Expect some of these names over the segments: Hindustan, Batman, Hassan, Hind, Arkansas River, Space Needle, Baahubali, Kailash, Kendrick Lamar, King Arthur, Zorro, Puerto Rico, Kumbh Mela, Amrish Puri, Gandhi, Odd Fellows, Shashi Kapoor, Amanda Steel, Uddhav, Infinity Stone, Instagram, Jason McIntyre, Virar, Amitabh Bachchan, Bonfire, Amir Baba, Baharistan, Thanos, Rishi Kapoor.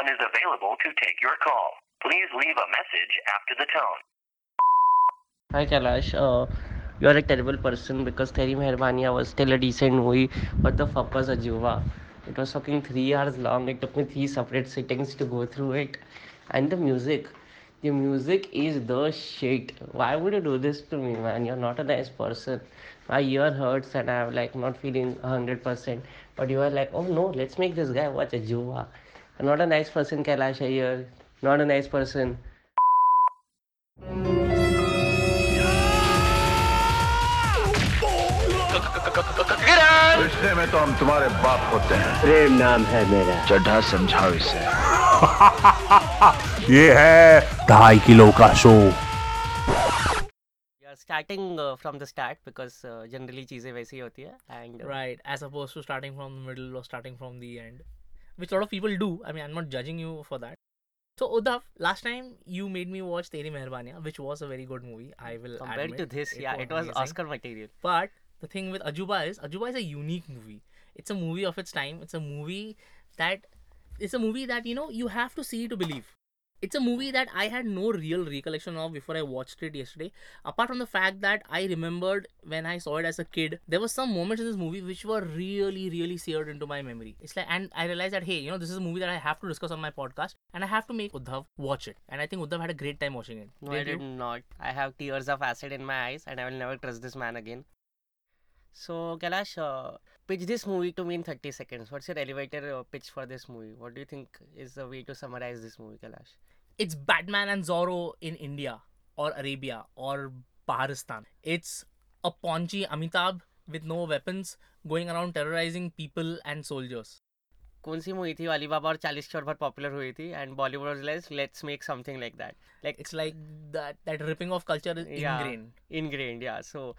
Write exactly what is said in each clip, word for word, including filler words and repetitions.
one is available to take your call. Please leave a message after the tone. Hi Kailash, uh, you are a terrible person because Teri Meherbaniyan was still a decent movie. What the fuck was Ajooba? It was fucking three hours long. It took me three separate sittings to go through it. And the music. The music is the shit. Why would you do this to me, man? You're not a nice person. My ear hurts and I'm like not feeling one hundred percent. But you are like, oh no, let's make this guy watch Ajooba. I'm not a nice person, Kailash. Here. Not a nice person. रिश्ते में तो हम तुम्हारे बाप होते हैं। प्रेम नाम है मेरा। चढ़ा समझाओ इसे। ये है ढाई किलो का show. Starting uh, from the start because uh, generally चीजें वैसी होती है and uh, right as opposed to starting from the middle or starting from the end, which a lot of people do. I mean, I'm not judging you for that. So Uddhav, last time you made me watch Teri Meherbaniyan, which was a very good movie. I will compared admit, to this, it yeah, was it was amazing. Oscar material. But the thing with Ajooba is, Ajooba is a unique movie. It's a movie of its time. It's a movie that, it's a movie that, you know, you have to see to believe. It's a movie that I had no real recollection of before I watched it yesterday. Apart from the fact that I remembered when I saw it as a kid, there were some moments in this movie which were really, really seared into my memory. It's like, and I realized that, hey, you know, this is a movie that I have to discuss on my podcast and I have to make Uddhav watch it. And I think Uddhav had a great time watching it. No, did I did you? not. I have tears of acid in my eyes and I will never trust this man again. So, Kailash, uh, pitch this movie to me in thirty seconds. What's your elevator uh, pitch for this movie? What do you think is the way to summarize this movie, Kailash? It's Batman and Zorro in India or Arabia or Baharistan. It's a paunchy Amitabh with no weapons going around terrorizing people and soldiers. कौन सी movie थी वाली बाबा और चालीस करोड़ पर popular हुई थी and Bollywood was like let's make something like that like it's like that that ripping off culture is ingrained ingrained yeah so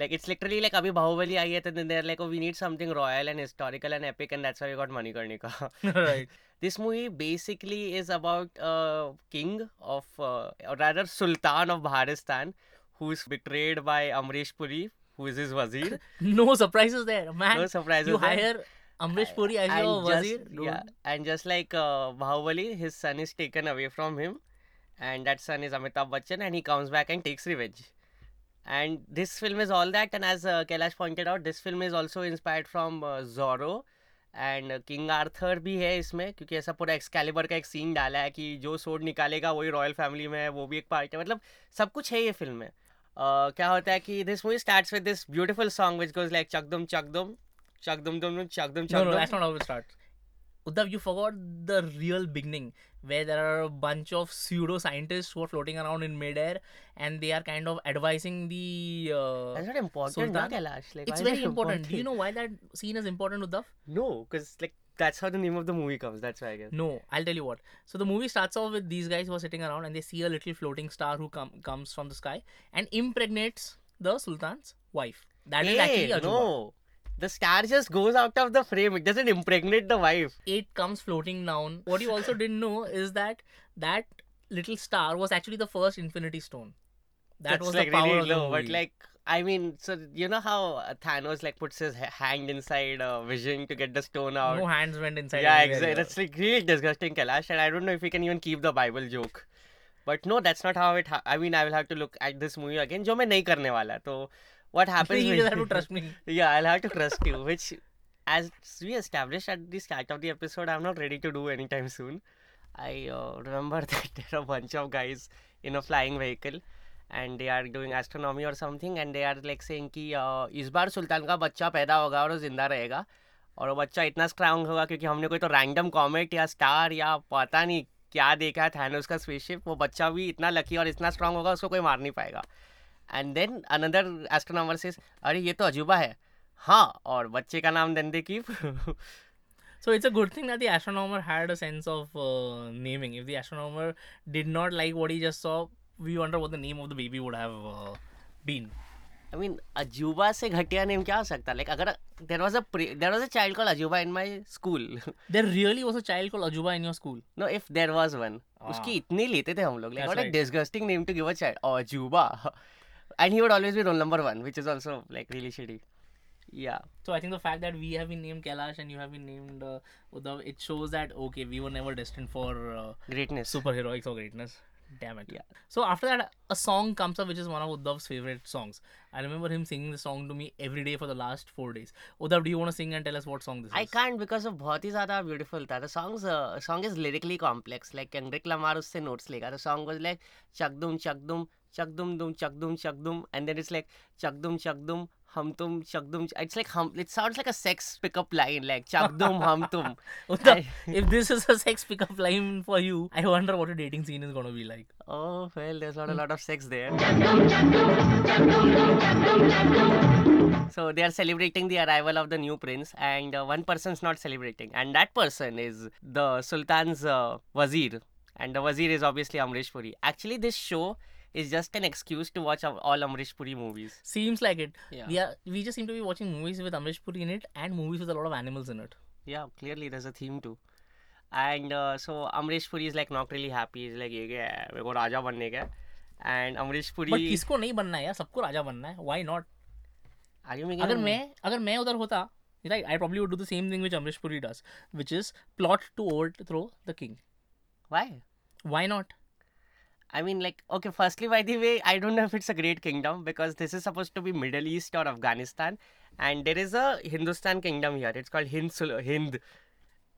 Like, it's literally like, abhi Bahubali aayi hai, then they're like, oh, we need something royal and historical and epic, and that's why we got Manikarnika. Right. This movie basically is about a king of, uh, or rather Sultan of Baharistan, who's betrayed by Amrish Puri, who is his wazir. No surprises there, man. No surprises you there. You hire Amrish Puri as and your wazir. Just, yeah, and just like uh, Bahubali, his son is taken away from him, and that son is Amitabh Bachchan, and he comes back and takes revenge. And this film is all that, and as uh, Kailash pointed out, this film is also inspired from uh, Zorro and uh, King Arthur भी है इसमें, क्योंकि ऐसा पूरा Excalibur का एक scene डाला है कि जो sword निकालेगा वही royal family में है, वो भी एक part है, मतलब सब कुछ है ये film में. uh, क्या होता है कि this movie starts with this beautiful song which goes like chakdum chakdum chakdum dum dum chakdum chakdum. No, no, that's not how it starts. Uddhav, you forgot the real beginning where there are a bunch of pseudo-scientists who are floating around in midair and they are kind of advising the... Uh, That's not important, na, Kailash. Like, it's very important. important. Do you know why that scene is important, Uddhav? No, because like that's how the name of the movie comes. That's why I guess. No, I'll tell you what. So the movie starts off with these guys who are sitting around and they see a little floating star who com- comes from the sky and impregnates the Sultan's wife. That hey, is actually Ajooba. No. The star just goes out of the frame. It doesn't impregnate the wife. It comes floating down. What you also didn't know is that that little star was actually the first Infinity Stone. That That's was like the power really of low, the movie. But like, I mean, so you know how Thanos like puts his hand inside uh, Vision to get the stone out? No hands went inside. Yeah, exactly. That's like really disgusting, Kailash. And I don't know if we can even keep the Bible joke. But no, that's not how it... Ha- I mean, I will have to look at this movie again, which I will not do. So... What happens? You have to trust me. Yeah, I'll have to trust you. Which, as we established at the start of the episode, I'm not ready to do anytime soon. I uh, remember that there are a bunch of guys in a flying vehicle, and they are doing astronomy or something, and they are like saying कि इस बार सुल्तान का बच्चा पैदा होगा और वो जिंदा रहेगा, और वो बच्चा इतना स्ट्रांग होगा क्योंकि हमने कोई तो रैंडम कॉमेट या स्टार या पता नहीं क्या देखा है थानोस का स्पेसशिप, वो बच्चा भी इतना लकी और इतना स्ट्रांग होगा उसको कोई मार नहीं पाएगा. And then another astronomer says, अरे ये तो अजूबा है, हाँ, और बच्चे का नाम देंगे की. So it's a good thing that the astronomer had a sense of uh, naming. If the astronomer did not like what he just saw, we wonder what the name of the baby would have uh, been. I mean, Ajooba से घटिया name क्या हो सकता? Like अगर there was a pre- there was a child called Ajooba in my school. There really was a child called Ajooba in your school? No, if there was one. Ah. उसकी इतनी लेते थे हम लोग. Like, what right. a disgusting name to give a child. Ajooba. And he would always be role number one, which is also like really shitty. Yeah. So I think the fact that we have been named Kailash and you have been named uh, Uddhav, it shows that okay, we were never destined for uh, greatness, superheroics or greatness. Damn it. Yeah. So after that, a song comes up which is one of Uddhav's favorite songs. I remember him singing the song to me every day for the last four days. Uddhav, do you want to sing and tell us what song this I is? I can't because of बहुत ही ज़्यादा beautiful था. The song's uh, song is lyrically complex. Like Kendrick Lamar उससे notes लेगा. The song was like chakdum chakdum chakdum dum chakdum chakdum and then it's like chakdum chakdum hum tum chakdum. It's like hum. It sounds like a sex pickup line. Like chakdum hum tum. I, if this is a sex pickup line for you, I wonder what a dating scene is gonna be like. Oh well, there's not a lot of sex there. So they are celebrating the arrival of the new prince, and uh, one person's not celebrating, and that person is the Sultan's uh, Wazir, and the Wazir is obviously Amrish Puri. Actually, this show is just an excuse to watch all Amrish Puri movies. Seems like it. Yeah. We are, we just seem to be watching movies with Amrish Puri in it and movies with a lot of animals in it. Yeah, clearly there's a theme too. And uh, so Amrish Puri is like not really happy. He's like, yeah, we're going to Raja banne ka. And Amrish Puri... But kisko nahi banna hai, yaar. Sabko Raja banna hai. Why not? Are you making... Agar main, agar main udhar hota, right, I probably would do the same thing which Amrish Puri does, which is plot to overthrow the king. Why? Why not? I mean, like, okay, firstly, by the way, I don't know if it's a great kingdom because this is supposed to be Middle East or Afghanistan. And there is a Hindustan kingdom here. It's called Hind. Hind.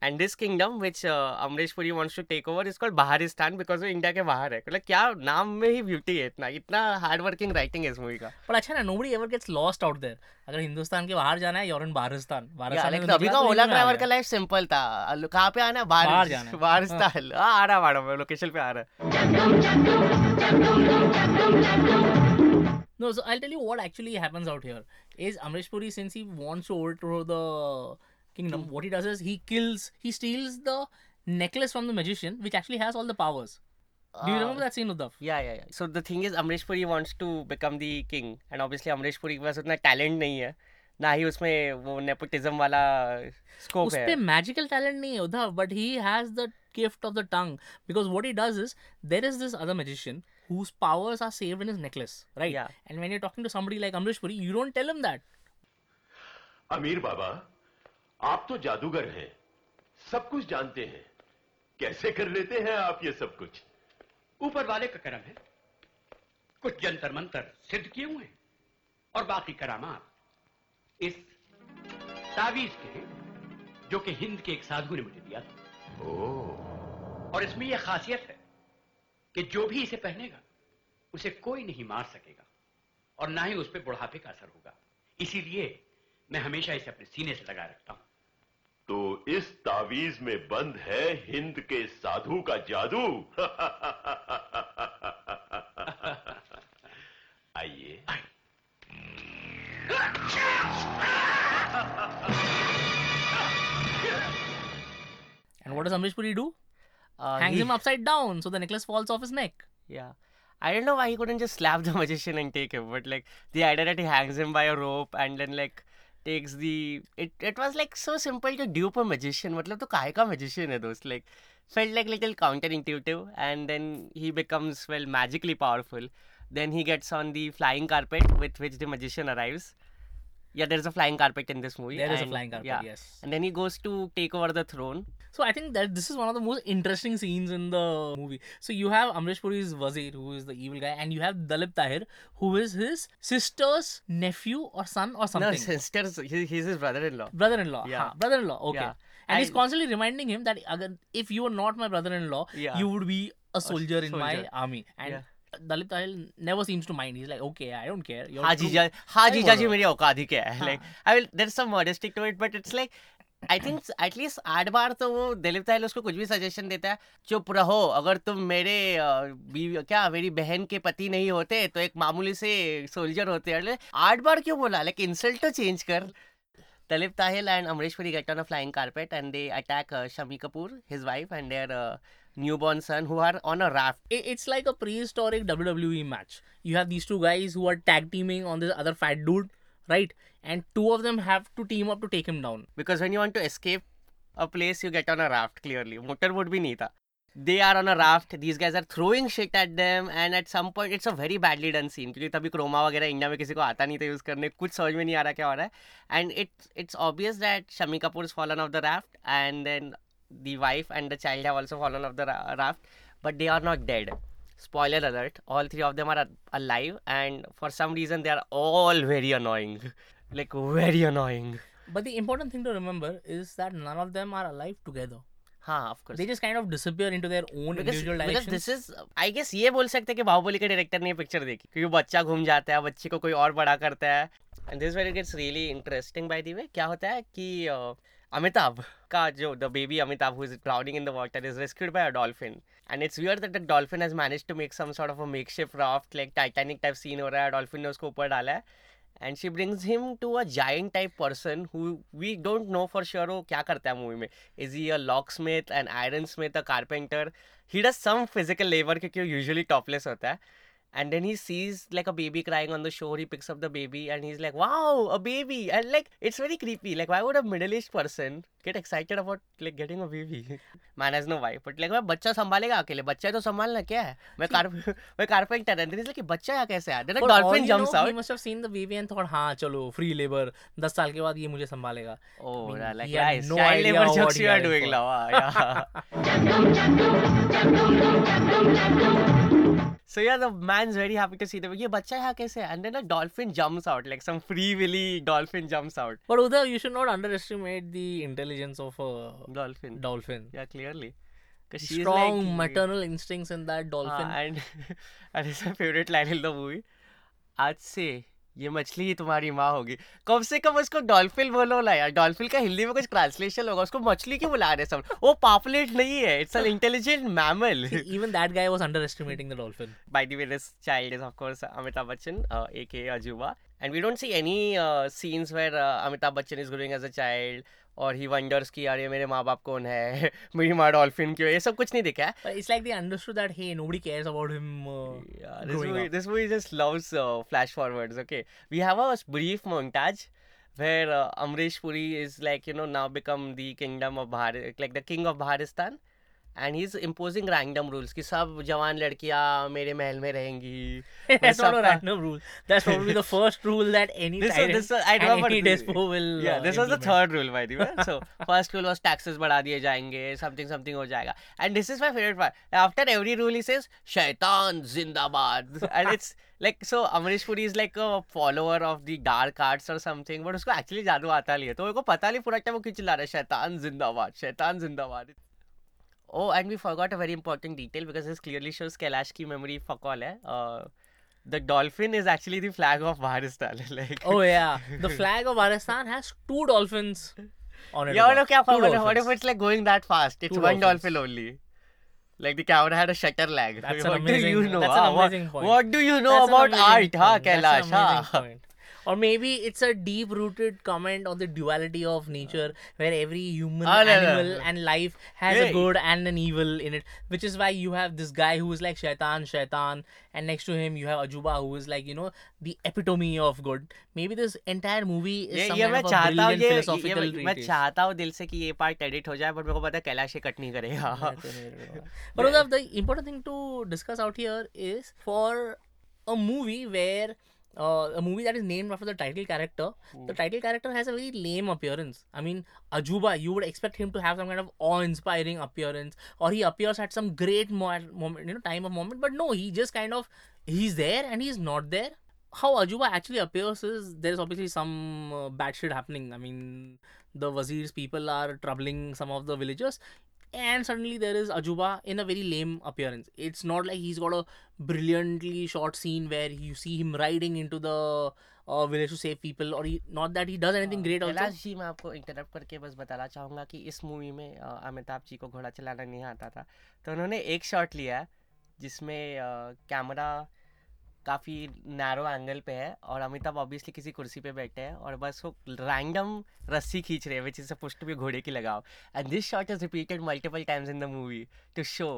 And this kingdom, which uh, Amrish Puri wants to take over, is called Baharistan because वो India के बाहर है. Like, क्या नाम में ही beauty है इतना. इतना hardworking writing है इस movie का. But अच्छा ना, nobody ever gets lost out there. अगर हिंदुस्तान के बाहर जाना है, you're in Baharistan. Baharistan. तभी का Ola driver का life simple था. कहाँ पे आना है? बाहर जाना है. Baharistan. हाँ आ रहा है बाड़ा. Location पे आ रहा है. No, so I'll tell you what actually happens out here is Amrish Puri, since he wants to overthrow the kingdom, what he does is he kills, he steals the necklace from the magician, which actually has all the powers. Do you uh, remember that scene, Uddhav? Yeah, yeah, yeah. So the thing is, Amrish Puri wants to become the king, and obviously Amrish Puri के पास उतना talent नहीं है, ना ही उसमें वो nepotism वाला scope उस है. उसपे magical talent नहीं है, Uddhav, but he has the gift of the tongue because what he does is there is this other magician whose powers are saved in his necklace, right? Yeah. And when you're talking to somebody like Amrish Puri, you don't tell him that. Amir Baba. आप तो जादूगर हैं, सब कुछ जानते हैं, कैसे कर लेते हैं आप ये सब कुछ? ऊपर वाले का करम है, कुछ जंतर मंतर सिद्ध किए हुए हैं और बाकी करामात इस तावीज के हैं जो कि हिंद के एक साधु ने मुझे दिया था। ओह। और इसमें यह खासियत है कि जो भी इसे पहनेगा उसे कोई नहीं मार सकेगा और ना ही उस पे बुढ़ापे का असर होगा, इसीलिए मैं हमेशा इसे अपने सीने से लगा रखता हूँ। तो इस तावीज में बंद है हिंद के साधु का जादू। आइए। And what does Amrish Puri do? Uh, Hangs he... him upside down so the necklace falls off his neck. Yeah. I don't know why he couldn't just slap the magician and take him, but like the idea that he hangs him by a rope and then like takes the it it was like so simple to dupe a magician. मतलब तो काय का magician है दोस्त, like felt like little counterintuitive and then he becomes well magically powerful. Then he gets on the flying carpet with which the magician arrives. Yeah, there's a flying carpet in this movie. There and, is a flying carpet, yeah. Yes. And then he goes to take over the throne. So I think that this is one of the most interesting scenes in the movie. So you have Amrish Puri's Wazir, who is the evil guy, and you have Dalip Tahil, who is his sister's nephew or son or something. No, sister's, he, he's his brother-in-law. Brother-in-law, yeah. Haan, brother-in-law, okay. Yeah. And I, he's constantly reminding him that if you were not my brother-in-law, yeah, you would be a soldier, a soldier. in my army. And yeah. Dalip Tahil never seems to mind. He's like, okay, I don't care. Haan jija, haan jija ji meri aukaad hi kya hai. Like, I mean, there's some modesty to it, but it's like, I think at least आठ बार तो वो दिलीप ताहिल उसको कुछ भी suggestion देता है, चुप रहो, अगर तुम मेरे बीवी क्या मेरी बहन के पति नहीं होते तो एक मामूली से सोल्जर होते हैं. आठ बार क्यों बोला, लाइक इंसल्ट तो चेंज कर. Dalip Tahil and Amrish Puri get on a flying carpet and they attack uh, Shammi Kapoor, his wife, and their uh, newborn son, who are on a raft. It's like a prehistoric W W E match. You have these two guys who are tag teaming on this other fat dude, right? And two of them have to team up to take him down. Because when you want to escape a place, you get on a raft, clearly. Motor would be nahi tha. They are on a raft. These guys are throwing shit at them, and at some point it's a very badly done scene क्योंकि तभी Croma वगैरह India में किसी को आता नहीं था use करने, कुछ समझ में नहीं आ रहा क्या हो रहा है. And it it's obvious that Shammi Kapoor has fallen off the raft, and then the wife and the child have also fallen off the ra- raft, but they are not dead. Spoiler alert, all three of them are alive, and for some reason they are all very annoying. Like very annoying. But the important thing to remember is that none of them are alive together. हाँ, of course. They just kind of disappear into their own because, individual directions. Because this is, I guess ये बोल सकते हैं कि बाहुबली के director ने ये picture देखी, क्योंकि बच्चा घूम जाता है, बच्चे को कोई और बड़ा करता है. And this is where it gets really interesting by the way. क्या होता है कि uh, अमिताभ का जो the baby Amitabh who is drowning in the water is rescued by a dolphin. And it's weird that the dolphin has managed to make some sort of a makeshift raft, like Titanic type scene हो रहा है, dolphin ने उसको ऊपर डाला है. And she brings him to a giant type person who we don't know for sure वो क्या करता है मूवी में. Is he a locksmith, an ironsmith, a carpenter? He does some physical labor क्योंकि वो usually topless होता है. And then he sees like a baby crying on the shore. He picks up the baby and he's like, wow, a baby. And like, it's very creepy. Like, why would a middle-aged person get excited about like getting a baby? Man has no wife. But like, मैं बच्चा संभालेगा अकेले. बच्चा तो संभालना क्या है? मैं कार मैं कारपेंटर है. And then he's like, बच्चा यहाँ कैसे आया? Then a dolphin jumps out. He must have seen the baby and thought, हाँ चलो, free labor. दस साल के बाद ये मुझे संभालेगा. Oh, like guys, child labor jokes you are doing lava. So yeah, the man's very happy to see them. ये बच्चा यहाँ कैसे? And then a dolphin jumps out, like some free willy dolphin jumps out. But Uddhav, you should not underestimate the intelligence of a dolphin. Dolphin. Yeah, clearly. Strong like, maternal instincts in that dolphin. Uh, and and it's my favorite line in the movie. आज से ये मछली ही तुम्हारी माँ होगी. कम से कम उसको dolphin बोलो ना यार. डॉल्फिन का हिंदी में कुछ ट्रांसलेशन होगा. उसको मछली क्यों बुला रहे सब? वो पापलेट नहीं है. It's an intelligent mammal. Even that guy was underestimating the dolphin. By the way this child is of course Amitabh Bachchan aka Ajooba. And we don't see any scenes where Amitabh Bachchan is growing as a child और he wonders कि यार ये मेरे माँ बाप कौन है, मेरी माँ डॉल्फिन क्यों, ये सब कुछ नहीं दिखा है. It's like they understood that hey nobody cares about him. This movie just loves flash forwards. Okay, we have a brief montage where Amrish Puri is like you know now become the kingdom of Bharat, like the king of Bharatstan. And he's imposing random rules कि सब जवान लड़कियाँ मेरे महल में रहेंगी. That's not a random rule. That's probably the first rule that any tyrant and any despo will. Yeah, this was the third rule by the way. So first rule was taxes बढ़ा दिए जाएंगे, something something हो जाएगा. And this is my favorite part. After every rule he says शैतान जिंदाबाद. And it's like, so Amrish Puri is like a follower of the dark arts or something, but उसको actually जादू आता नहीं है, तो उसको पता नहीं पूरा टाइम वो क्यों चिल्ला रहा है शैतान जिंदाबाद, शैतान जिंदाबाद. Oh, and we forgot a very important detail because this clearly shows Kailash ki memory fuck all hai. Uh, the dolphin is actually the flag of Baharistan. Like, oh yeah, the flag of Baharistan has two dolphins on it. Yeah, no, kya problem? What if it's like going that fast? It's two one dolphins. Dolphin only. Like the camera had a shutter lag. That's what an amazing. You know, that's an amazing what, point. What do you know that's about art, ha, Kailash? Ha. Or maybe it's a deep-rooted comment on the duality of nature, where every human, ah, animal, no, no, no. and life has yeah. a good and an evil in it. Which is why you have this guy who is like Shaitan, Shaitan, and next to him you have Ajooba who is like, you know, the epitome of good. Maybe this entire movie is yeah, some kind of a brilliant ye, philosophical treatise. मैं चाहता हूँ दिल से कि ये part edit हो जाए, but मेरे को पता है कैलाश ये कट नहीं करेगा. But yeah. the important thing to discuss out here is for a movie where Uh, a movie that is named after the title character. Ooh. The title character has a very lame appearance. I mean, Ajooba, you would expect him to have some kind of awe-inspiring appearance, or he appears at some great mo- moment, you know, time of moment. But no, he just kind of, he's there and he's not there. How Ajooba actually appears is there is obviously some uh, bad shit happening. I mean, the Wazir's people are troubling some of the villagers. And suddenly there is Ajooba in a very lame appearance. It's not like he's got a brilliantly shot scene where you see him riding into the uh, village to save people, or he, not that he does anything uh, great also. Kailash ji, मैं आपको interrupt करके बस बताना चाहूँगा कि इस movie में uh, Amitabh ji को घोड़ा चलाना नहीं आता था, तो उन्होंने एक shot लिया जिसमें कैमरा काफ़ी नैरो एंगल पे है और अमिताभ ऑब्वियसली किसी कुर्सी पे बैठे हैं और बस वो रैंडम रस्सी खींच रहे हैं विच इज अ पुष्ट पे घोड़े की लगाव. And this shot is repeated multiple times in the movie to show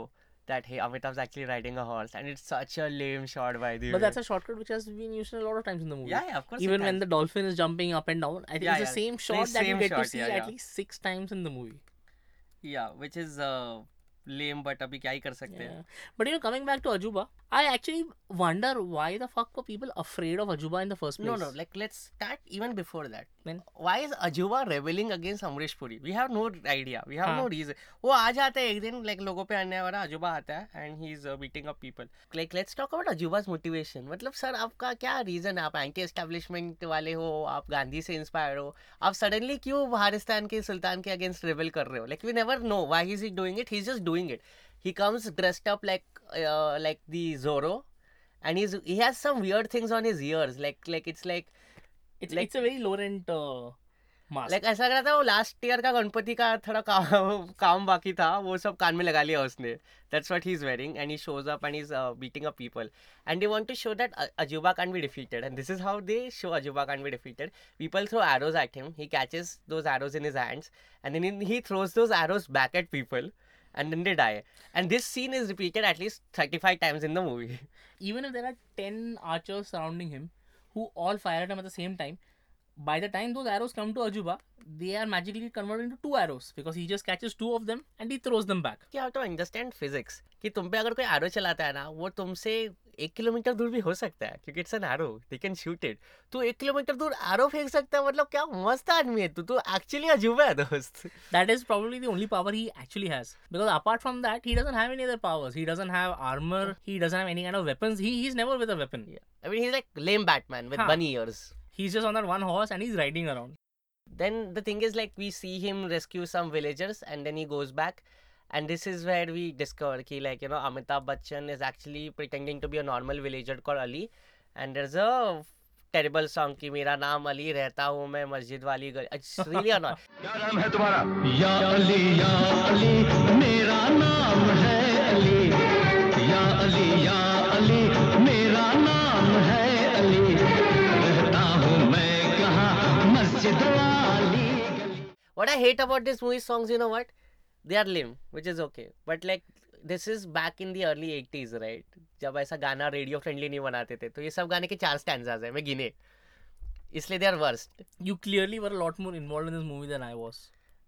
that hey, Amitabh's actually riding a horse, and it's such a lame shot by the way. But that's a shortcut which has been used a lot of times in the movie. Yeah, yeah, of course. Even when the dolphin is jumping up and down, I think yeah, it's yeah. the same shot the that same you get shot, to see yeah, at yeah. least six times in the movie. Yeah, which is uh, lame, but अभी क्या ही कर सकते हैं. But you know coming back to Ajooba, I actually wonder why the fuck were people afraid of Ajooba in the first place. No no like let's start even before that. Why is Ajooba rebelling against Amrish Puri? We have no idea, we have no reason. वो आ जाता है एक दिन, like लोगों पे आने वाला अजूबा आता है and he is beating up people. Like let's talk about Ajooba's motivation. मतलब सर आपका क्या रीजन है? आप एंटी एस्टेब्लिशमेंट वाले हो, आप गांधी से इंस्पायर हो, आप सडनली क्यों बहारिस्तान के सुल्तान के अगेंस्ट रेबेल कर रहे हो? Like we never know why is he doing it. He is just doing it. He comes dressed up like uh, like the Zorro, and he's he has some weird things on his ears. Like like it's like it's like it's a very low rent uh, mask. Like ऐसा लग रहा था वो last year का गणपति का थोड़ा काम काम बाकी था, वो सब कान में लगा लिया उसने. That's what he's wearing, and he shows up and he's uh, beating up people. And they want to show that Ajooba can't be defeated, and this is how they show Ajooba can't be defeated. People throw arrows at him. He catches those arrows in his hands, and then he throws those arrows back at people. And then they die. And this scene is repeated at least thirty-five times in the movie. Even if there are ten archers surrounding him, who all fire at him at the same time, by the time those arrows come to Ajooba, they are magically converted into two arrows because he just catches two of them and he throws them back. You have to understand physics. कि तुम पे अगर कोई arrow चलाता है ना, वो तुमसे एक किलोमीटर दूर भी हो सकता है क्योंकि it's an arrow, they can shoot it. तू एक किलोमीटर दूर arrow फेंक सकता है, मतलब क्या मस्त आदमी है तू. तू actually अजूबा है दोस्त. That is probably the only power he actually has, because apart from that he doesn't have any other powers. He doesn't have armor. He doesn't have any kind of weapons. He he's never with a weapon. Yeah. I mean he's like lame Batman with huh. bunny ears. He's just on that one horse and he's riding around. Then the thing is, like, we see him rescue some villagers and then he goes back. And this is where we discover ki, like, you know, Amitabh Bachchan is actually pretending to be a normal villager called Ali. And there's a terrible song ki mera naam Ali rehta hu main masjid wali gali. It's really or not? Kya naam hai tumhara? Ya Ali, ya Ali, mera naam hai Ali. Ya Ali, ya Ali, mera naam hai Ali. What I hate about this movie songs, you know what? They are lame, which is okay. But like, this is back in the early eighties, right? जब ऐसा गाना radio friendly नहीं बनाते थे, तो ये सब गाने के चार stanzas हैं, मैं गिने. इसलिए they are worst. You clearly were a lot more involved in this movie than I was.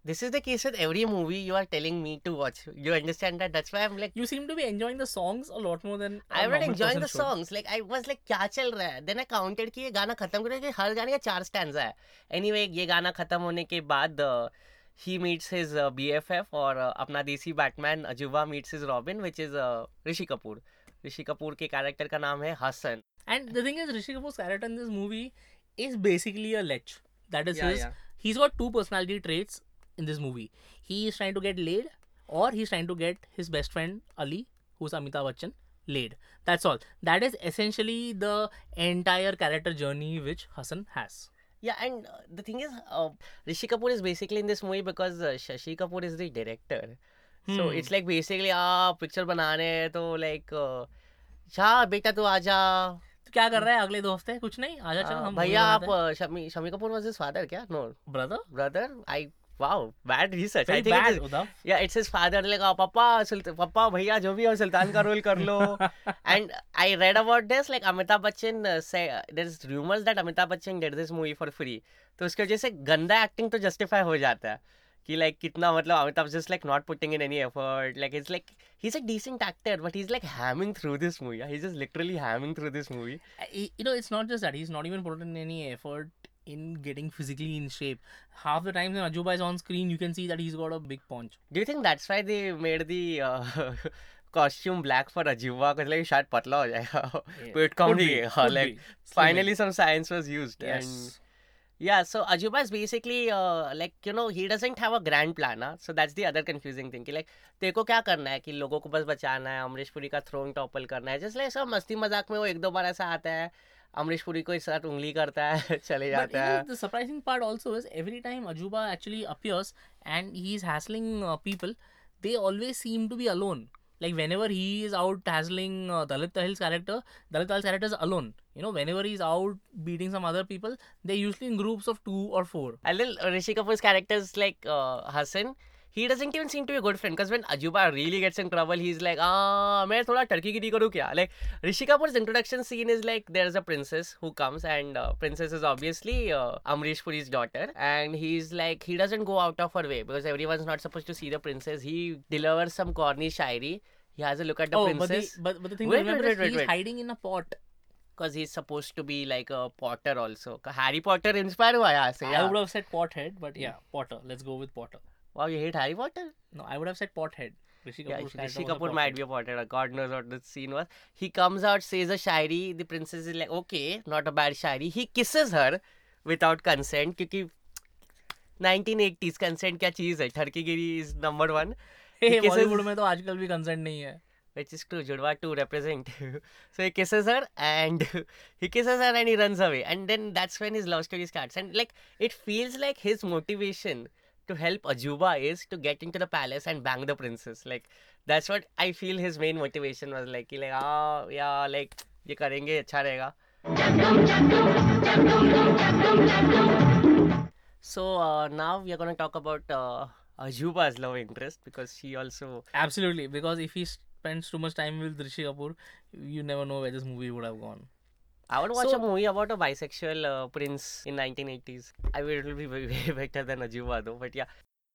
This is the case with every movie you are telling me to watch. You understand that? That's why I'm like... You seem to be enjoying the songs a lot more than... I'm not enjoying the songs. Like, I was like, क्या चल रहा है? Then I counted कि ये गाना खत्म करें कि हर गाने का चार स्टैंजा है. Anyway, ये गाना खत्म होने के बाद... Uh, He meets his uh, B F F or uh, अपना देसी बैटमैन. अजूबा meets his Robin, which is uh, Rishi Kapoor. Rishi Kapoor के कैरेक्टर का नाम है Hasan. And the thing is, Rishi कपूर's character in this movie is basically a lech. That is yeah, his... Yeah. He's got two personality traits. In this movie, he is trying to get laid, or he's trying to get his best friend Ali, who's Amitabh Bachchan, laid. That's all. That is essentially the entire character journey which Hassan has. Yeah, and uh, the thing is, uh, Rishi Kapoor is basically in this movie because uh, Shashi Kapoor is the director. Hmm. So it's like basically, ah, picture banane to like, cha beta tu aaja. क्या कर रहा है अगले दो हफ्ते? कुछ नहीं, आजा चल हम. भैया आप Shami Shami Kapoor was his father क्या? No. Brother? Brother? I. Wow, bad research. Very I think bad, it is, Uddhav. Yeah, it's his father like, oh, Papa, Sultan, Papa, bhaiya, jo bhi ho, Sultan ka role kar lo. And I read about this, like Amitabh Bachchan, uh, say, uh, there's rumors that Amitabh Bachchan did this movie for free. तो उसके वजह से गंदा acting तो justify हो जाता है कि लाइक कितना मतलब Amitabh just like not putting in any effort. Like it's like he is a decent actor but he is like hamming through this movie. He is just literally hamming through this movie. You know it's not just that he is not even putting any effort in getting physically in shape. Half the time when Ajooba is on screen, you can see that he's got a big paunch. Do you think that's why they made the uh, costume black for Ajooba? Because like, shayad patla ho jayega. Pet kam nahi. Like, finally some science was used. Yes. And yeah, so Ajooba is basically uh, like, you know, he doesn't have a grand plan. Huh? So that's the other confusing thing. Ki, like, तेको क्या करना है कि लोगों को बस बचाना है, अमरीश पुरी का थ्रोन टॉपल करना है. जस्ट लाइक सब मस्ती मजाक में वो एक दो बार ऐसा आता है, अमरीश पुरी को इस साथ उंगली करता है, चले जाता है. But the surprising part also is every time Ajooba actually appears and he is hassling uh, people, they always seem to be alone. Like whenever he is out hassling uh, Dalip Tahil's character, Dalip Tahil's character is alone. You know, whenever he's out beating some other people, they're usually in groups of two or four. And then Rishi Kapoor's character is like uh, Hassan. he doesn't even seem to be a good friend, because when Ajooba really gets in trouble, he's like, ah, मैं थोड़ा Turkey की T करूँ क्या? Like, Rishi Kapoor's introduction scene is like, there's a princess who comes, and uh, princess is obviously uh, Amrish Puri's daughter, and he's like, he doesn't go out of her way, because everyone's not supposed to see the princess. He delivers some corny shayari. He has a look at the oh, princess. But the, but, but the thing wait, wait, wait, wait, he's wait. hiding in a pot. Because he's supposed to be like a Potter also. Harry Potter inspired हुआ यहाँ से. I would have said pothead, but yeah, Potter. Let's go with Potter. Wow, you hate Harry Potter? No, I would have said pothead. Rishi Kapoor, yeah, Rishi Kapoor might be a pothead. God knows what the scene was. He comes out, says a shayari. The princess is like, okay, not a bad shayari. He kisses her without consent, because nineteen eighties consent क्या चीज़ है? थर्कीगिरी is number one. Bollywood में तो आजकल भी consent नहीं है. Which is true, Judwa to represent. So he kisses her and he kisses her and he runs away. And then that's when his love story starts. And like, it feels like his motivation to help Ajooba is to get into the palace and bang the princess. Like, that's what I feel his main motivation was like. He like, ah, yeah, like, ये करेंगे अच्छा रहेगा. So uh, now we are going to talk about uh, Ajooba's love interest, because she also... Absolutely, because if he's spends too much time with Rishi Kapoor, you never know where this movie would have gone. I would watch so, a movie about a bisexual uh, prince in nineteen eighties. I mean, it will be way, way better than Ajooba though, but yeah.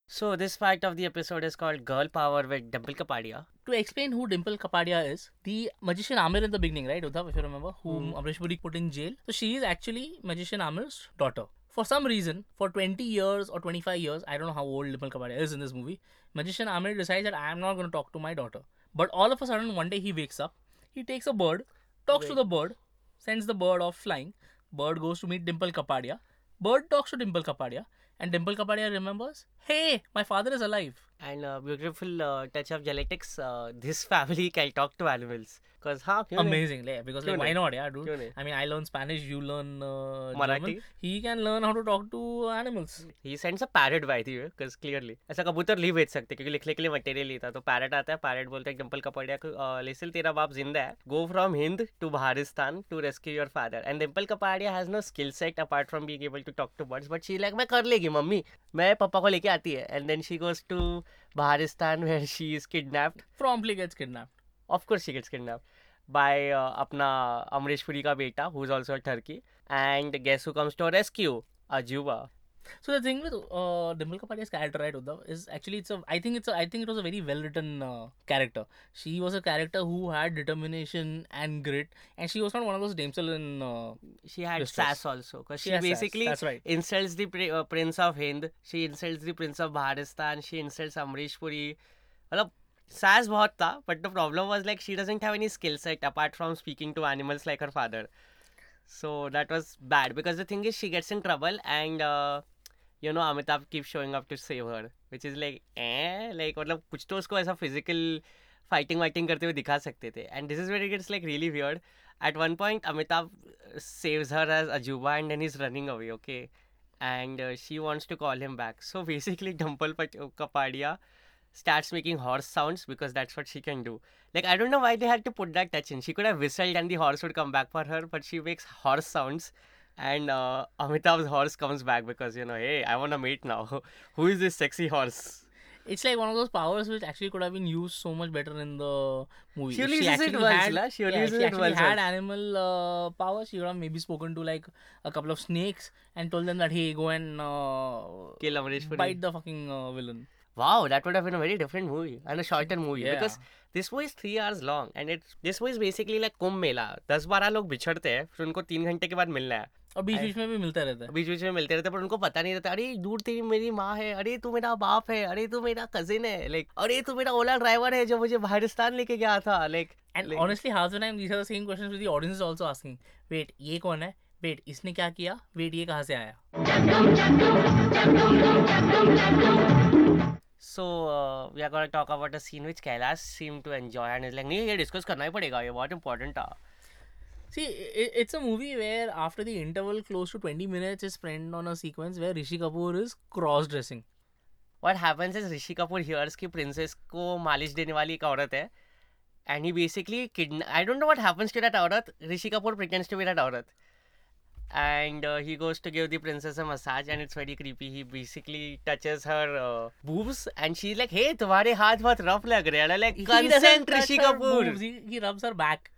So this part of the episode is called Girl Power with Dimple Kapadia. To explain who Dimple Kapadia is, the magician Amir in the beginning, right, Uddhav, if you remember, whom mm. Amrish Puri put in jail. So she is actually magician Amir's daughter. For some reason, for twenty years or twenty-five years, I don't know how old Dimple Kapadia is in this movie, magician Amir decides that I am not going to talk to my daughter. But all of a sudden, one day he wakes up, he takes a bird, talks Wait. to the bird, sends the bird off flying, bird goes to meet Dimple Kapadia, bird talks to Dimple Kapadia, and Dimple Kapadia remembers, hey, my father is alive. And a uh, beautiful uh, touch of genetics, uh, this family can talk to animals. Cause, huh, Amazing, yeah, because like, why not, yeah, dude? I mean, I learn Spanish, you learn uh, Marathi. He can learn how to talk to animals. He sends a parrot by the way, because clearly. ऐसा कबूतर नहीं भेज सकते क्योंकि लिखने के लिए material नहीं था, तो पैरट आता है, पैरट बोलता है Dimple Kapadia को, लिसन तेरा बाप जिंदा है, go from Hind to Baharistan to rescue your father. And Dimple Kapadia has no skill set apart from being able to talk to birds, but she's like, मैं कर लेगी मम्मी, मैं पापा को लेके आती है. And then she goes to Baharistan where she is kidnapped. Promptly gets kidnapped. Of course she gets kidnapped by uh, apna Amrish Puri ka beta, who is also a turkey. And guess who comes to her rescue? Ajooba. So the thing with uh, Dimple Kapadia's character, right, Uddhav, is actually it's a I think it's a I think it was a very well written uh, character. She was a character who had determination and grit, and she was not one of those damsel in uh, she had distress. Sass also, because she, she basically right. insults the pr- uh, prince of Hind, she insults the prince of Baharistan, she insults Amrish Puri. Matlab sass bahut tha, but the problem was like she doesn't have any skill set apart from speaking to animals like her father. So that was bad, because the thing is she gets in trouble and uh, you know, Amitabh keeps showing up to save her, which is like, eh, like, मतलब कुछ तो उसको ऐसा physical fighting fighting करते हुए दिखा सकते थे. And this is where it gets like really weird. At one point, Amitabh saves her as Ajooba and then he's running away, okay? And uh, she wants to call him back. So basically, Dimple Kapadia starts making horse sounds because that's what she can do. Like, I don't know why they had to put that touch in. She could have whistled and the horse would come back for her, but she makes horse sounds and uh, Amitabh's horse comes back because, you know, hey, I want to mate now. Who is this sexy horse? It's like one of those powers which actually could have been used so much better in the movie. She only uses it once. She only uses it once. If she actually had animal uh, powers, she would have maybe spoken to like a couple of snakes and told them that, hey, go and uh, kill Amrish Puri, bite the fucking uh, villain. Wow, that would have been a very different movie and a shorter movie, yeah. Because this movie is three hours long and it this movie is basically like Kumbh Mela. ten twelve लोग बिछड़ते हैं, फिर उनको तीन घंटे के बाद मिलना है और बीच बीच में भी मिलता रहता है बीच बीच में मिलते रहते हैं पर उनको पता नहीं रहता, अरे दूर तेरी मेरी माँ है, अरे तू मेरा बाप है, अरे तू मेरा कजिन है, लाइक अरे तू मेरा ओला ड्राइवर है जो मुझे बाहरिस्तान लेके गया था. Like and honestly how the time these are the same questions with the audience is also asking, wait ये कौन है, वेट इसने क्या किया, वेट ये कहाँ से आया. So, uh, we are going to talk about a scene which Kailash seemed to enjoy and is like, नहीं ये discuss करना ही पड़ेगा, ये बहुत important था. See, it's a movie where after the interval close to twenty minutes is spent on a sequence where Rishi Kapoor is cross-dressing. What happens is Rishi Kapoor hears कि princess को मालिश देने वाली एक औरत है and he basically kidna- I don't know what happens to that औरत. Rishi Kapoor pretends to be that औरत. and uh, he goes to give the princess a massage and it's very creepy. He basically touches her uh, boobs and she's like, hey, तुम्हारे हाथ बहुत rough लग रहे हैं. Like, consent, Rishi Kapoor. He, he rubs her back.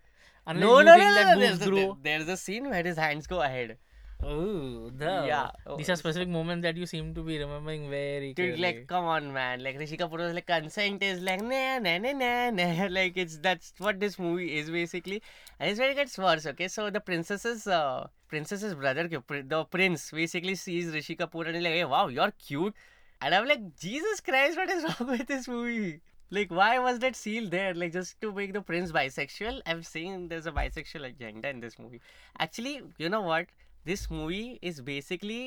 Unless no, no, no, no. There's a, there's a scene where his hands go ahead. Oh, the yeah. Oh. These are specific moments that you seem to be remembering very clearly. Dude, like, come on, man. Like, Rishi Kapoor was like, consent is like, nah, nah, nah, nah, nah. Like, it's that's what this movie is basically. And it's where it gets worse, okay? So, the princess's, uh, princess's brother, the prince, basically sees Rishi Kapoor and he's like, hey, wow, you're cute. And I'm like, Jesus Christ, what is wrong with this movie? Like, why was that seal there? Like, just to make the prince bisexual? I'm saying there's a bisexual agenda in this movie. Actually, you know what? This movie is basically,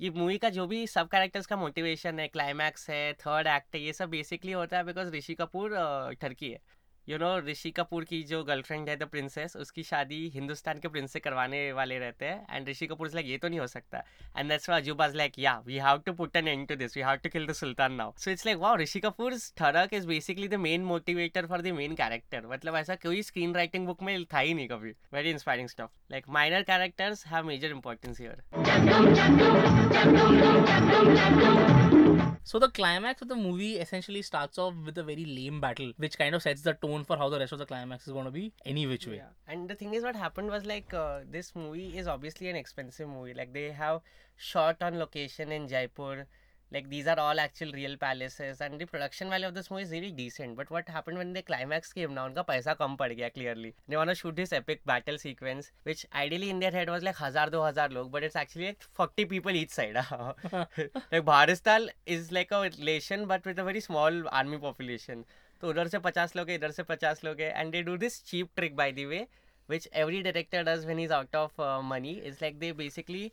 ये movie का जो भी सब characters का motivation है, climax है, third act है, ये सब बेसिकली होता है बिकॉज ऋषि कपूर ठरकी है. यू नो, ऋषि कपूर की जो गर्लफ्रेंड है द प्रिंसेस, उसकी शादी हिंदुस्तान के प्रिंस से करवाने वाले रहते हैं and Rishi Kapoor is like ये तो नहीं हो सकता. And that's why Ajooba is like yeah we have to put an end to this, we have to kill the sultan now. So it's like wow, Rishi Kapoor ठरक is basically the main motivator for the main character. मतलब ऐसा कोई screen writing book में था ही नहीं कभी. Very inspiring stuff. Like minor characters have major importance here. So the climax of the movie essentially starts off with a very lame battle, which kind of sets the tone for how the rest of the climax is going to be any which way. Yeah. And the thing is, what happened was like uh, this movie is obviously an expensive movie. Like they have shot on location in Jaipur. Like these are all actual real palaces and the production value of this movie is really decent. But what happened when the climax came down, उनका पैसा कम पड़ गया clearly. They want to shoot this epic battle sequence, which ideally in their head was like हजार दो हजार लोग, but it's actually like forty people each side. Like Baharistan is like a nation but with a very small army population. तो उधर से पचास लोग हैं, इधर से पचास लोग हैं, and they do this cheap trick by the way, which every director does when he's out of uh, money. It's like they basically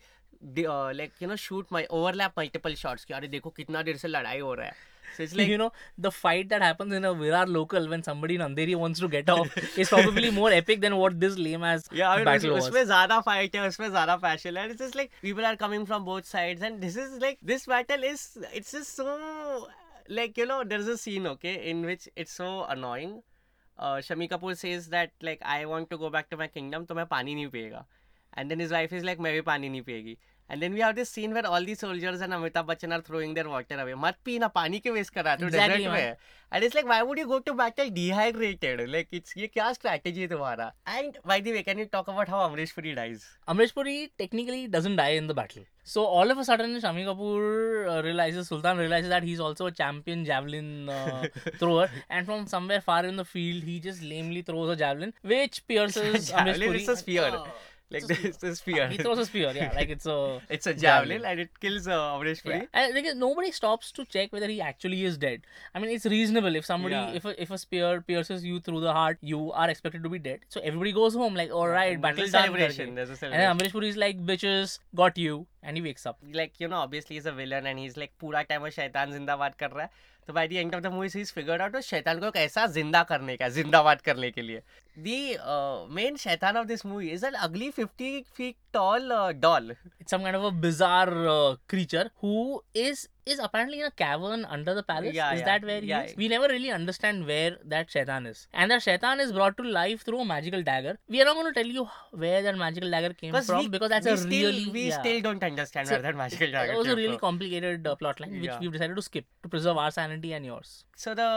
they, uh, like you know shoot my overlap multiple shots ki, अरे देखो कितना देर से लड़ाई हो रहा है. So it's like you know the fight that happens in a Virar local when somebody in Andheri wants to get off is probably more epic than what this lame ass yeah, I mean, battle was. उसमें ज़्यादा fight है, उसमें ज़्यादा passion है. It's just like people are coming from both sides and this is like this battle is it's just so like you know there's a scene okay in which it's so annoying. Uh, Shammi Kapoor says that like I want to go back to my kingdom, तो मैं पानी नहीं पिएगा. And then his wife is like मैं भी पानी नहीं पिएगी. And then we have this scene where all these soldiers and Amitabh Bachchan are throwing their water away. मत पी ना, पानी के वेस्ट कर रहा तू डेजर्ट में. And it's like why would you go to battle dehydrated? Like it's ये क्या strategy है तुम्हारा? And by the way, can you talk about how Amrish Puri dies? Amrish Puri technically doesn't die in the battle. So all of a sudden, Shammi Kapoor uh, realizes, Sultan realizes that he's also a champion javelin uh, thrower. And from somewhere far in the field, he just lamely throws a javelin, which pierces Amrish Puri. It's a spear. And, uh, Like it's a this is spear. He throws a spear, yeah. Like it's a it's a javelin, javelin and it kills uh, Amrish Puri. Yeah. And like nobody stops to check whether he actually is dead. I mean, it's reasonable if somebody yeah. if a, if a spear pierces you through the heart, you are expected to be dead. So everybody goes home like, all right, battle celebration. There's a celebration. And Amrish Puri is like, bitches, got you. And he wakes up. Like, you know, obviously he's a villain and he's like, पूरा time शैतान जिंदाबाद कर रहा है. So by the end of the movie, he's figured out that शैतान को कैसा जिंदा करने का, जिंदाबाद करने के लिए. The uh, main शैतान of this movie is an ugly fifty feet tall uh, doll. It's some kind of a bizarre uh, creature who is is apparently in a cavern under the palace. Yeah, is yeah, that where he yeah, is? Yeah. We never really understand where that shaitan is. And that shaitan is brought to life through a magical dagger. We are not going to tell you where that magical dagger came from we, because that's a still, really... We yeah. still don't understand so, where that magical dagger came from. It was a really complicated uh, plot line which yeah. we've decided to skip to preserve our sanity and yours. So the,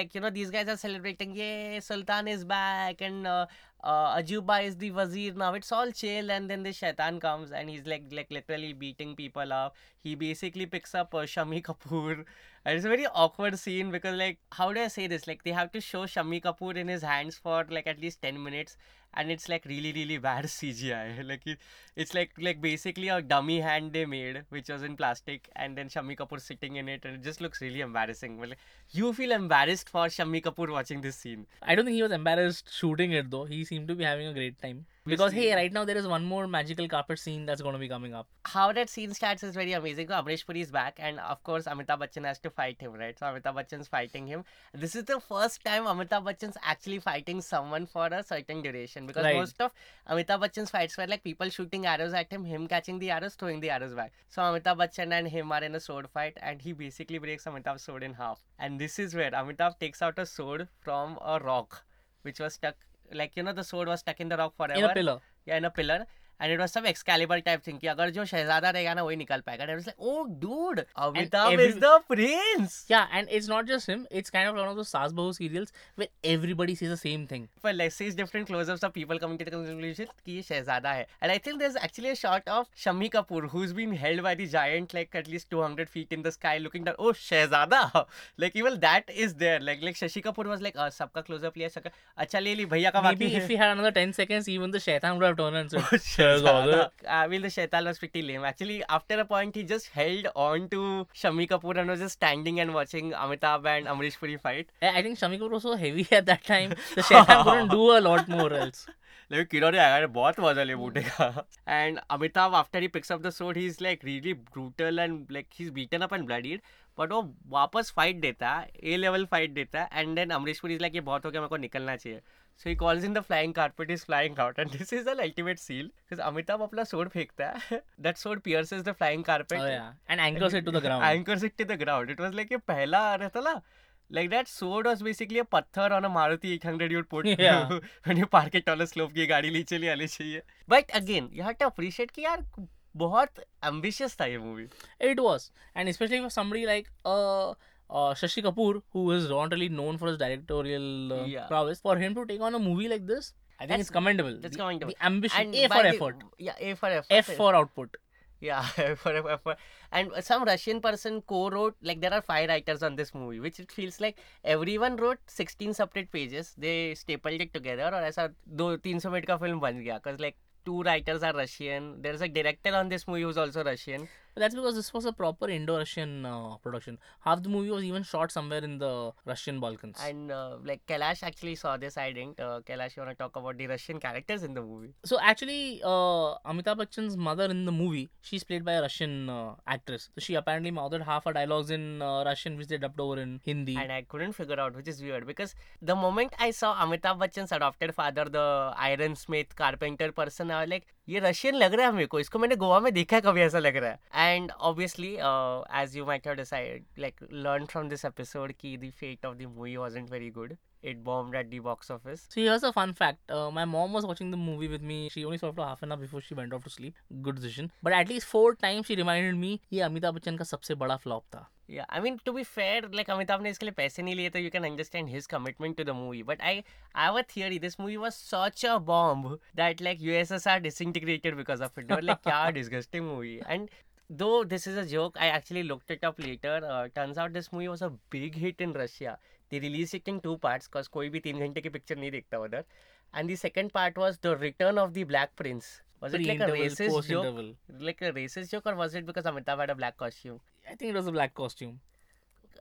like, you know, these guys are celebrating, yay, Sultan is back and... Uh, Uh, Ajooba is the wazir now, it's all chill, and then the shaitan comes and he's like like literally beating people up. He basically picks up uh, Shammi Kapoor and it's a very awkward scene because like how do I say this, like they have to show Shammi Kapoor in his hands for like at least ten minutes and it's like really really bad C G I. Like it, it's like like basically a dummy hand they made which was in plastic and then Shammi Kapoor sitting in it and it just looks really embarrassing. But, like, you feel embarrassed for Shammi Kapoor watching this scene. I don't think he was embarrassed shooting it though. He seemed to be having a great time. Because hey, right now there is one more magical carpet scene that's going to be coming up. How that scene starts is very amazing. So Amrish Puri is back and of course Amitabh Bachchan has to fight him, right? So Amitabh Bachchan's fighting him. This is the first time Amitabh Bachchan's actually fighting someone for a certain duration. Because right. most of Amitabh Bachchan's fights were like people shooting arrows at him, him catching the arrows, throwing the arrows back. So Amitabh Bachchan and him are in a sword fight and he basically breaks Amitabh's sword in half. And this is where Amitabh takes out a sword from a rock which was stuck. Like, you know, the sword was stuck in the rock forever. In a pillar. Yeah, in a pillar. And it was some Excalibur type thing कि अगर जो शहजादा रहेगा ना वही निकल पाएगा. And I was like oh dude, Amitabh is the prince. Yeah and it's not just him, it's kind of one of those सास बहू serials where everybody sees the same thing but like sees different closeups of people coming to the conclusion कि ये शहजादा है. And I think there is actually a shot of Shammi Kapoor who is being held by the giant like at least two hundred feet in the sky looking down. Oh shehzada, like even that is there. Like like Shashi Kapoor was like uh, sabka close up liya sabka acha le li bhaiya ka baaki. Maybe if we had another ten seconds even the shaitan would have turned and said oh, shehzada. I mean the shaitan was pretty lame actually. After a point he just held on to Shammi Kapoor and was just standing and watching Amitabh and Amrish Puri fight. I think Shammi Kapoor was so heavy at that time the shaitan couldn't do a lot more else. लेकिन किरोड़े आया बहुत मजा ले बूटे का. And Amitabh after he picks up the sword he is like really brutal and like he is beaten up and bloodied but वो वापस fight देता है, ए लेवल फाइट देता है. And then Amrish Puri is like ये बहुत हो गया मेरे को निकलना चाहिए. So he calls in the flying carpet is flying out and this is the ultimate seal because Amitabh अपना स्वॉर्ड फेंकता है, that sword pierces the flying carpet and anchors it to the ground anchors it to the ground it was like ये पहला रहता ना. Like that sword was basically a pathar on a Maruti eight hundred you'd put yeah. when you park it on a slope की गाड़ी ले चली आनी चाहिए. But again, you have to appreciate कि यार बहुत ambitious था ये movie. It was, and especially for somebody like uh, uh, Shashi Kapoor, who is not really known for his directorial uh, yeah. prowess, for him to take on a movie like this, I think that's, it's commendable. That's commendable. The, the ambition, and A for the, effort. Yeah, A for effort. F for output. Yeah, for, for, and some Russian person co-wrote, like there are five writers on this movie, which it feels like everyone wrote sixteen separate pages. They stapled it together और ऐसा दो तीन सौ minute का film बन गया. Cause like two writers are Russian. There's a director on this movie who's also Russian. But that's because this was a proper Indo-Russian uh, production. Half the movie was even shot somewhere in the Russian Balkans. And uh, like Kailash actually saw this, I didn't. Uh, Kailash, you want to talk about the Russian characters in the movie? So actually, uh, Amitabh Bachchan's mother in the movie, she's played by a Russian uh, actress. So she apparently mouthed half her dialogues in uh, Russian, which they dubbed over in Hindi. And I couldn't figure out, which is weird. Because the moment I saw Amitabh Bachchan's adopted father, the ironsmith carpenter person, I was like, ये Russian लग रहा है मेरे को, इसको मैंने गोवा में देखा है कभी ऐसा लग रहा है. And obviously as you might have decided like learn from this episode कि the fate of the movie wasn't very good. It bombed at the box office. So here's a fun fact. Uh, my mom was watching the movie with me. She only saw it for half an hour before she went off to sleep. Good decision. But at least four times she reminded me ये अमिताभ बच्चन का सबसे बड़ा flop था. Yeah, I mean to be fair, like Amitabh ने इसके लिए पैसे नहीं लिए तो you can understand his commitment to the movie. But I, I have a theory. This movie was such a bomb that like U S S R disintegrated because of it. They were like क्या disgusting movie. And though this is a joke, I actually looked it up later. Uh, turns out this movie was a big hit in Russia. They released it in two parts because कोई भी तीन घंटे की picture नहीं देखता उधर. And the second part was the return of the black prince. Was it like a racist joke? Like a racist joke, or was it because Amitabh had a black costume? I think it was a black costume.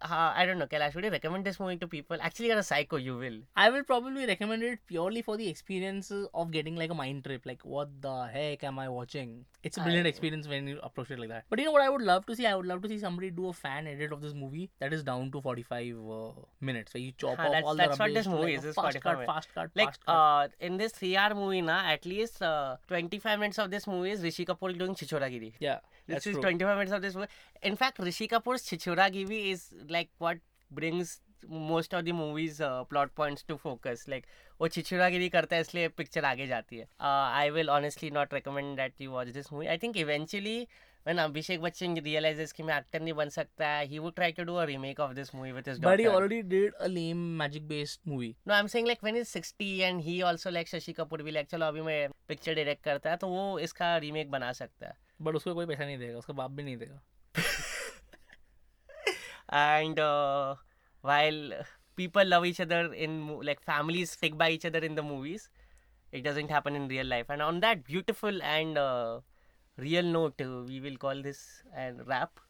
Uh, I don't know, Kailash, would you recommend this movie to people? Actually, you're a psycho, you will. I will probably recommend it purely for the experience of getting like a mind trip. Like, what the heck am I watching? It's a brilliant I... experience when you approach it like that. But you know what I would love to see? I would love to see somebody do a fan edit of this movie that is down to forty-five minutes. Where you chop Haan, off all the rubbish. That's what this movie is. Like fast cut, fast cut, like, fast cut. Uh, in this three hour movie, na, at least uh, twenty-five minutes of this movie is Rishi Kapoor doing Chichoragiri. Yeah, that's this true. This is twenty-five minutes of this movie. In fact, Rishi Kapoor's Chichoragiri is... like what brings most of the movie's uh, plot points to focus. Like वो चिचुरागिरी करता है इसलिए picture आगे जाती है. I will honestly not recommend that you watch this movie. I think eventually when Abhishek Bachchan realizes कि मैं actor नहीं बन सकता है, he would try to do a remake of this movie with his daughter. But he already did a lame magic based movie. No, I'm saying like when he's sixty and he also like Shashi Kapoor भी like चलो अभी मैं picture direct करता है तो वो इसका remake बना सकता है. बट उसको कोई पैसा नहीं देगा, उसका बाप भी नहीं देगा. And uh, while people love each other in like families stick by each other in the movies, it doesn't happen in real life. And on that beautiful and uh, real note, uh, we will call this and wrap.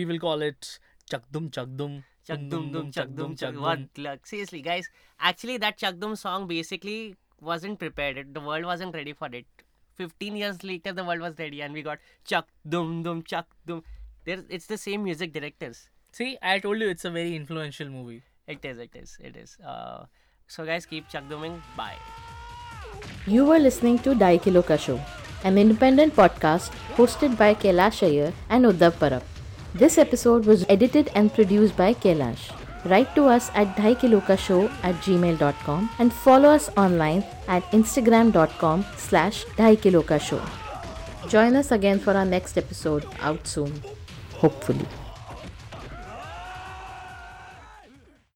We will call it Chakdum Chakdum. Chakdum Dum Chakdum Chakdum. What luck? Seriously, guys. Actually, that Chakdum song basically wasn't prepared. The world wasn't ready for it. fifteen years later, the world was ready, and we got Chakdum Dum Chakdum. There's, it's the same music directors. See, I told you it's a very influential movie. It is, it is, it is. Uh, so guys, keep chakduming. Bye. You were listening to Dai Kilo Ka Show, an independent podcast hosted by Kailash Iyer and Uddhav Parab. This episode was edited and produced by Kailash. Write to us at daikilokashow at gmail dot com and follow us online at instagram dot com slash daikilokashow. Join us again for our next episode out soon, hopefully.